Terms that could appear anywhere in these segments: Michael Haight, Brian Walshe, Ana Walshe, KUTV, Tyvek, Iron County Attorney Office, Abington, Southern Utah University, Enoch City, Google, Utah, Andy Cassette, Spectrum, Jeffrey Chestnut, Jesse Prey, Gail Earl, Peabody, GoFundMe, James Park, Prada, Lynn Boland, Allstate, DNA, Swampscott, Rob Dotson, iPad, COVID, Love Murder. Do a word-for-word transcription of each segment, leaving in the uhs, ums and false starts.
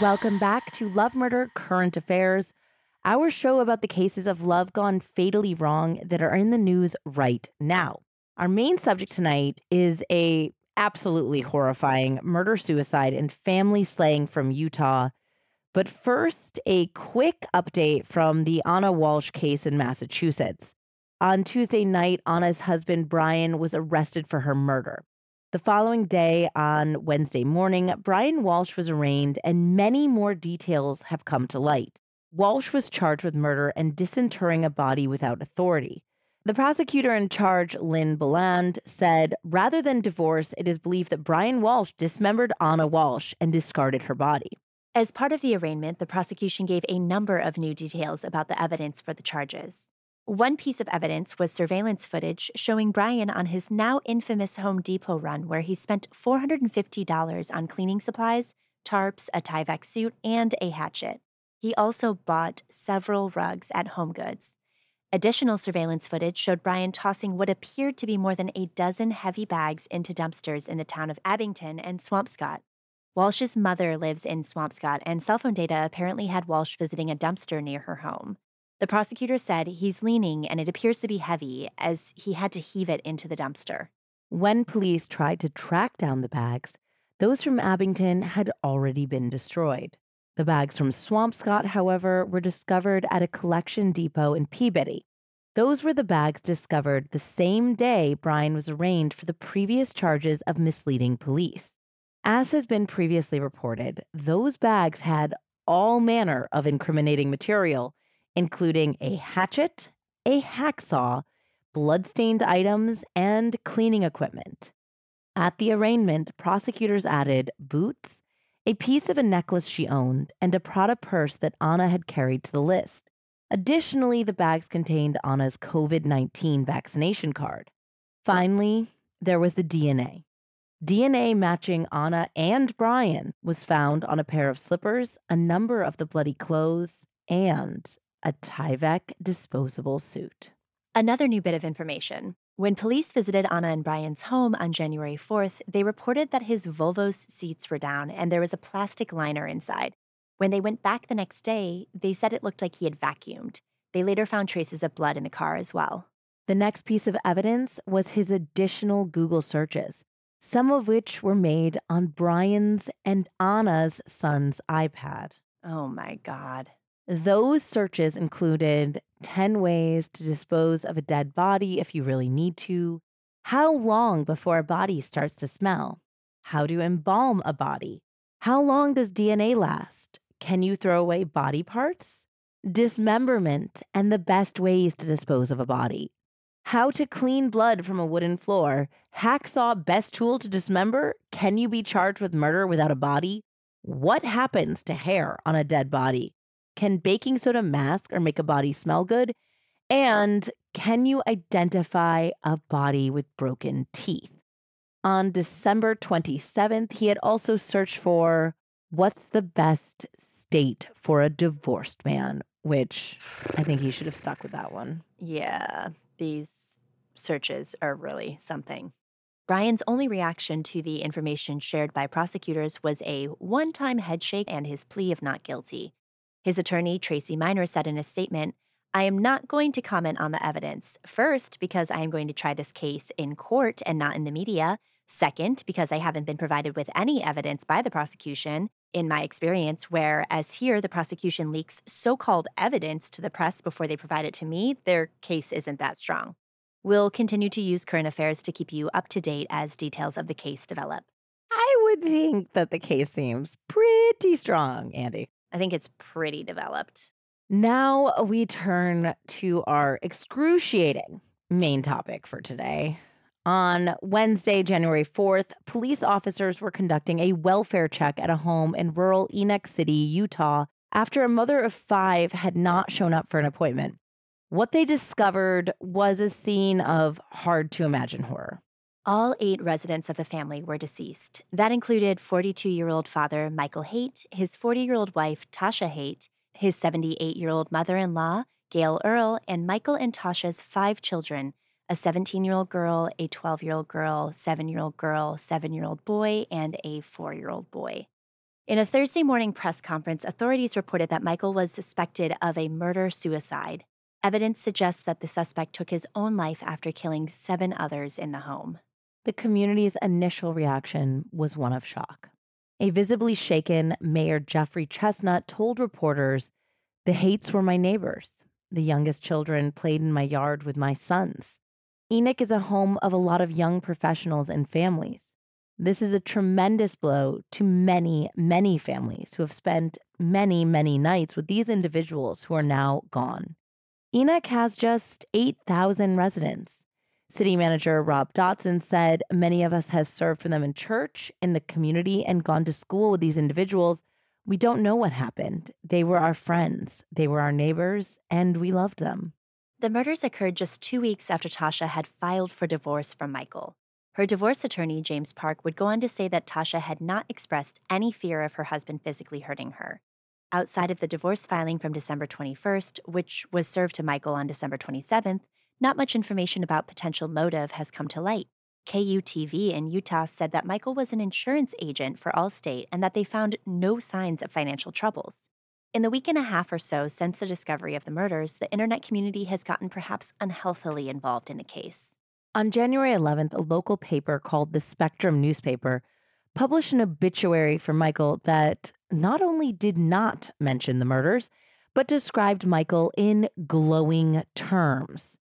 Welcome back to Love Murder, Current Affairs, our show about the cases of love gone fatally wrong that are in the news right now. Our main subject tonight is a absolutely horrifying murder, suicide, and family slaying from Utah. But first, a quick update from the Ana Walshe case in Massachusetts. On Tuesday night, Ana's husband, Brian, was arrested for her murder. The following day, on Wednesday morning, Brian Walshe was arraigned, and many more details have come to light. Walshe was charged with murder and disinterring a body without authority. The prosecutor in charge, Lynn Boland, said, rather than divorce, it is believed that Brian Walshe dismembered Ana Walshe and discarded her body. As part of the arraignment, the prosecution gave a number of new details about the evidence for the charges. One piece of evidence was surveillance footage showing Brian on his now infamous Home Depot run, where he spent four hundred fifty dollars on cleaning supplies, tarps, a Tyvek suit, and a hatchet. He also bought several rugs at HomeGoods. Additional surveillance footage showed Brian tossing what appeared to be more than a dozen heavy bags into dumpsters in the town of Abington and Swampscott. Walshe's mother lives in Swampscott, and cell phone data apparently had Walshe visiting a dumpster near her home. The prosecutor said he's leaning and it appears to be heavy, as he had to heave it into the dumpster. When police tried to track down the bags, those from Abington had already been destroyed. The bags from Swampscott, however, were discovered at a collection depot in Peabody. Those were the bags discovered the same day Brian was arraigned for the previous charges of misleading police. As has been previously reported, those bags had all manner of incriminating material, including a hatchet, a hacksaw, bloodstained items, and cleaning equipment. At the arraignment, prosecutors added boots, a piece of a necklace she owned, and a Prada purse that Ana had carried to the list. Additionally, the bags contained Ana's covid nineteen vaccination card. Finally, there was the D N A. D N A matching Ana and Brian was found on a pair of slippers, a number of the bloody clothes, and a Tyvek disposable suit. Another new bit of information. When police visited Ana and Brian's home on January fourth, they reported that his Volvo's seats were down and there was a plastic liner inside. When they went back the next day, they said it looked like he had vacuumed. They later found traces of blood in the car as well. The next piece of evidence was his additional Google searches, some of which were made on Brian's and Ana's son's iPad. Oh my God. Those searches included ten ways to dispose of a dead body if you really need to, how long before a body starts to smell, how to embalm a body, how long does D N A last, can you throw away body parts, dismemberment and the best ways to dispose of a body, how to clean blood from a wooden floor, hacksaw best tool to dismember, can you be charged with murder without a body, what happens to hair on a dead body, can baking soda mask or make a body smell good? And can you identify a body with broken teeth? On December twenty-seventh, he had also searched for what's the best state for a divorced man, which I think he should have stuck with that one. Yeah, these searches are really something. Brian's only reaction to the information shared by prosecutors was a one-time headshake and his plea of not guilty. His attorney, Tracy Miner, said in a statement, I am not going to comment on the evidence. First, because I am going to try this case in court and not in the media. Second, because I haven't been provided with any evidence by the prosecution, in my experience, whereas here the prosecution leaks so-called evidence to the press before they provide it to me, their case isn't that strong. We'll continue to use Current Affairs to keep you up to date as details of the case develop. I would think that the case seems pretty strong, Andy. I think it's pretty developed. Now we turn to our excruciating main topic for today. On Wednesday, January fourth, police officers were conducting a welfare check at a home in rural Enoch City, Utah, after a mother of five had not shown up for an appointment. What they discovered was a scene of hard-to-imagine horror. All eight residents of the family were deceased. That included forty-two-year-old father Michael Haight, his forty-year-old wife Tasha Haight, his seventy-eight-year-old mother-in-law Gail Earl, and Michael and Tasha's five children, a seventeen-year-old girl, a twelve-year-old girl, seven-year-old girl, seven-year-old boy, and a four-year-old boy. In a Thursday morning press conference, authorities reported that Michael was suspected of a murder-suicide. Evidence suggests that the suspect took his own life after killing seven others in the home. The community's initial reaction was one of shock. A visibly shaken Mayor Jeffrey Chestnut told reporters, "The Haights were my neighbors. The youngest children played in my yard with my sons. Enoch is a home of a lot of young professionals and families. This is a tremendous blow to many, many families who have spent many, many nights with these individuals who are now gone. Enoch has just eight thousand residents." City Manager Rob Dotson said, "Many of us have served for them in church, in the community, and gone to school with these individuals. We don't know what happened. They were our friends, they were our neighbors, and we loved them." The murders occurred just two weeks after Tasha had filed for divorce from Michael. Her divorce attorney, James Park, would go on to say that Tasha had not expressed any fear of her husband physically hurting her, outside of the divorce filing from December twenty-first, which was served to Michael on December twenty-seventh. Not much information about potential motive has come to light. K U T V in Utah said that Michael was an insurance agent for Allstate and that they found no signs of financial troubles. In the week and a half or so since the discovery of the murders, the internet community has gotten perhaps unhealthily involved in the case. On January eleventh, a local paper called the Spectrum newspaper published an obituary for Michael that not only did not mention the murders, but described Michael in glowing terms.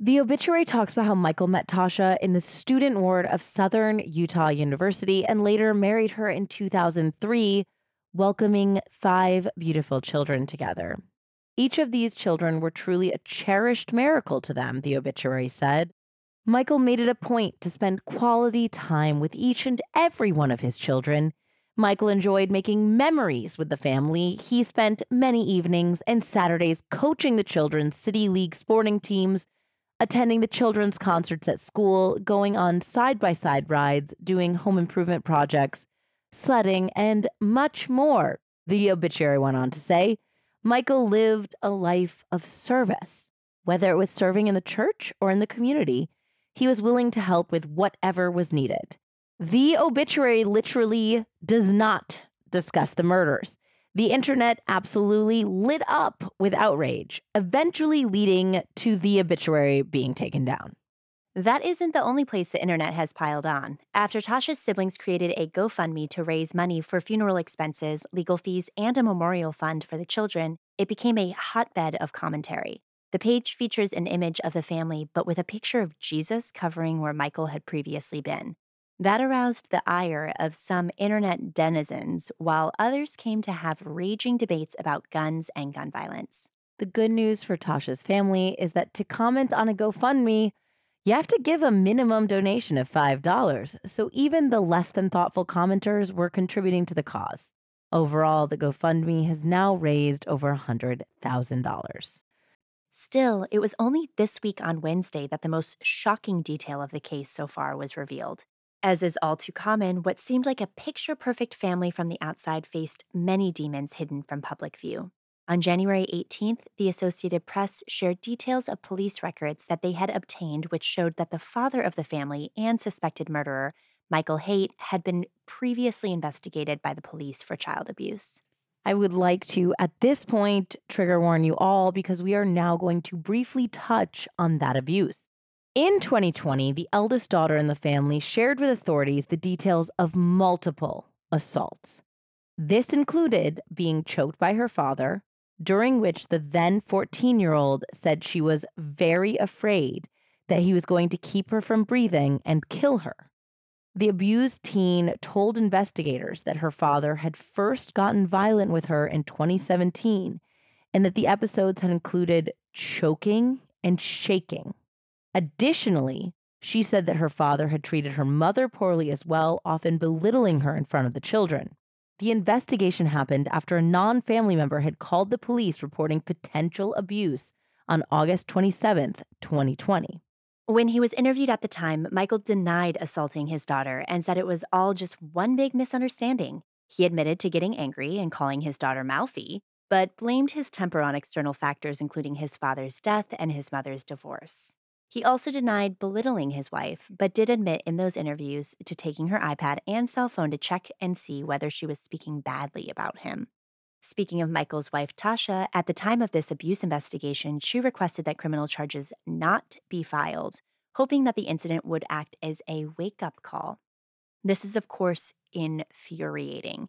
The obituary talks about how Michael met Tasha in the student ward of Southern Utah University and later married her in two thousand three, welcoming five beautiful children together. Each of these children were truly a cherished miracle to them, the obituary said. Michael made it a point to spend quality time with each and every one of his children. Michael enjoyed making memories with the family. He spent many evenings and Saturdays coaching the children's City League sporting teams, attending the children's concerts at school, going on side-by-side rides, doing home improvement projects, sledding, and much more, the obituary went on to say. Michael lived a life of service, whether it was serving in the church or in the community. He was willing to help with whatever was needed. The obituary literally does not discuss the murders. The internet absolutely lit up with outrage, eventually leading to the obituary being taken down. That isn't the only place the internet has piled on. After Tasha's siblings created a GoFundMe to raise money for funeral expenses, legal fees, and a memorial fund for the children, it became a hotbed of commentary. The page features an image of the family, but with a picture of Jesus covering where Michael had previously been. That aroused the ire of some internet denizens, while others came to have raging debates about guns and gun violence. The good news for Tasha's family is that to comment on a GoFundMe, you have to give a minimum donation of five dollars, so even the less than thoughtful commenters were contributing to the cause. Overall, the GoFundMe has now raised over one hundred thousand dollars. Still, it was only this week on Wednesday that the most shocking detail of the case so far was revealed. As is all too common, what seemed like a picture-perfect family from the outside faced many demons hidden from public view. On January eighteenth, the Associated Press shared details of police records that they had obtained which showed that the father of the family and suspected murderer, Michael Haight, had been previously investigated by the police for child abuse. I would like to, at this point, trigger warn you all because we are now going to briefly touch on that abuse. In twenty twenty, the eldest daughter in the family shared with authorities the details of multiple assaults. This included being choked by her father, during which the then fourteen-year-old said she was very afraid that he was going to keep her from breathing and kill her. The abused teen told investigators that her father had first gotten violent with her in twenty seventeen and that the episodes had included choking and shaking. Additionally, she said that her father had treated her mother poorly as well, often belittling her in front of the children. The investigation happened after a non-family member had called the police reporting potential abuse on August twenty-seventh, twenty twenty. When he was interviewed at the time, Michael denied assaulting his daughter and said it was all just one big misunderstanding. He admitted to getting angry and calling his daughter Mouthy, but blamed his temper on external factors, including his father's death and his mother's divorce. He also denied belittling his wife, but did admit in those interviews to taking her iPad and cell phone to check and see whether she was speaking badly about him. Speaking of Michael's wife, Tasha, at the time of this abuse investigation, she requested that criminal charges not be filed, hoping that the incident would act as a wake-up call. This is, of course, infuriating.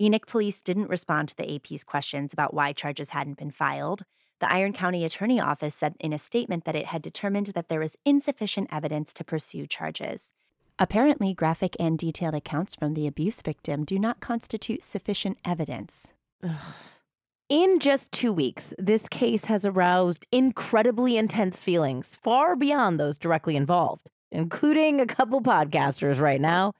Enoch police didn't respond to the A P's questions about why charges hadn't been filed. The Iron County Attorney Office said in a statement that it had determined that there was insufficient evidence to pursue charges. Apparently, graphic and detailed accounts from the abuse victim do not constitute sufficient evidence. Ugh. In just two weeks, this case has aroused incredibly intense feelings far beyond those directly involved, including a couple podcasters right now.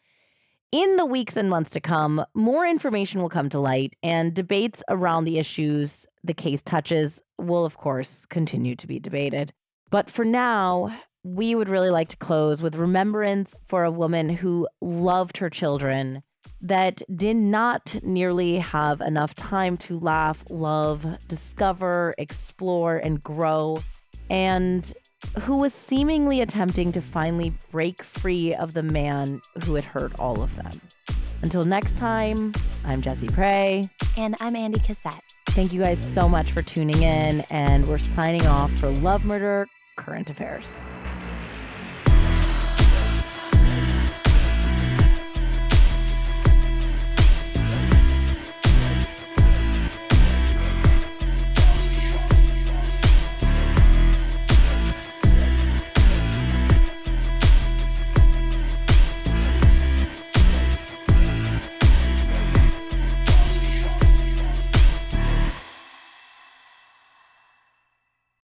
In the weeks and months to come, more information will come to light, and debates around the issues the case touches will, of course, continue to be debated. But for now, we would really like to close with remembrance for a woman who loved her children, that did not nearly have enough time to laugh, love, discover, explore, and grow, and who was seemingly attempting to finally break free of the man who had hurt all of them. Until next time, I'm Jesse Prey. And I'm Andy Cassette. Thank you guys so much for tuning in, and we're signing off for Love Murder, Current Affairs.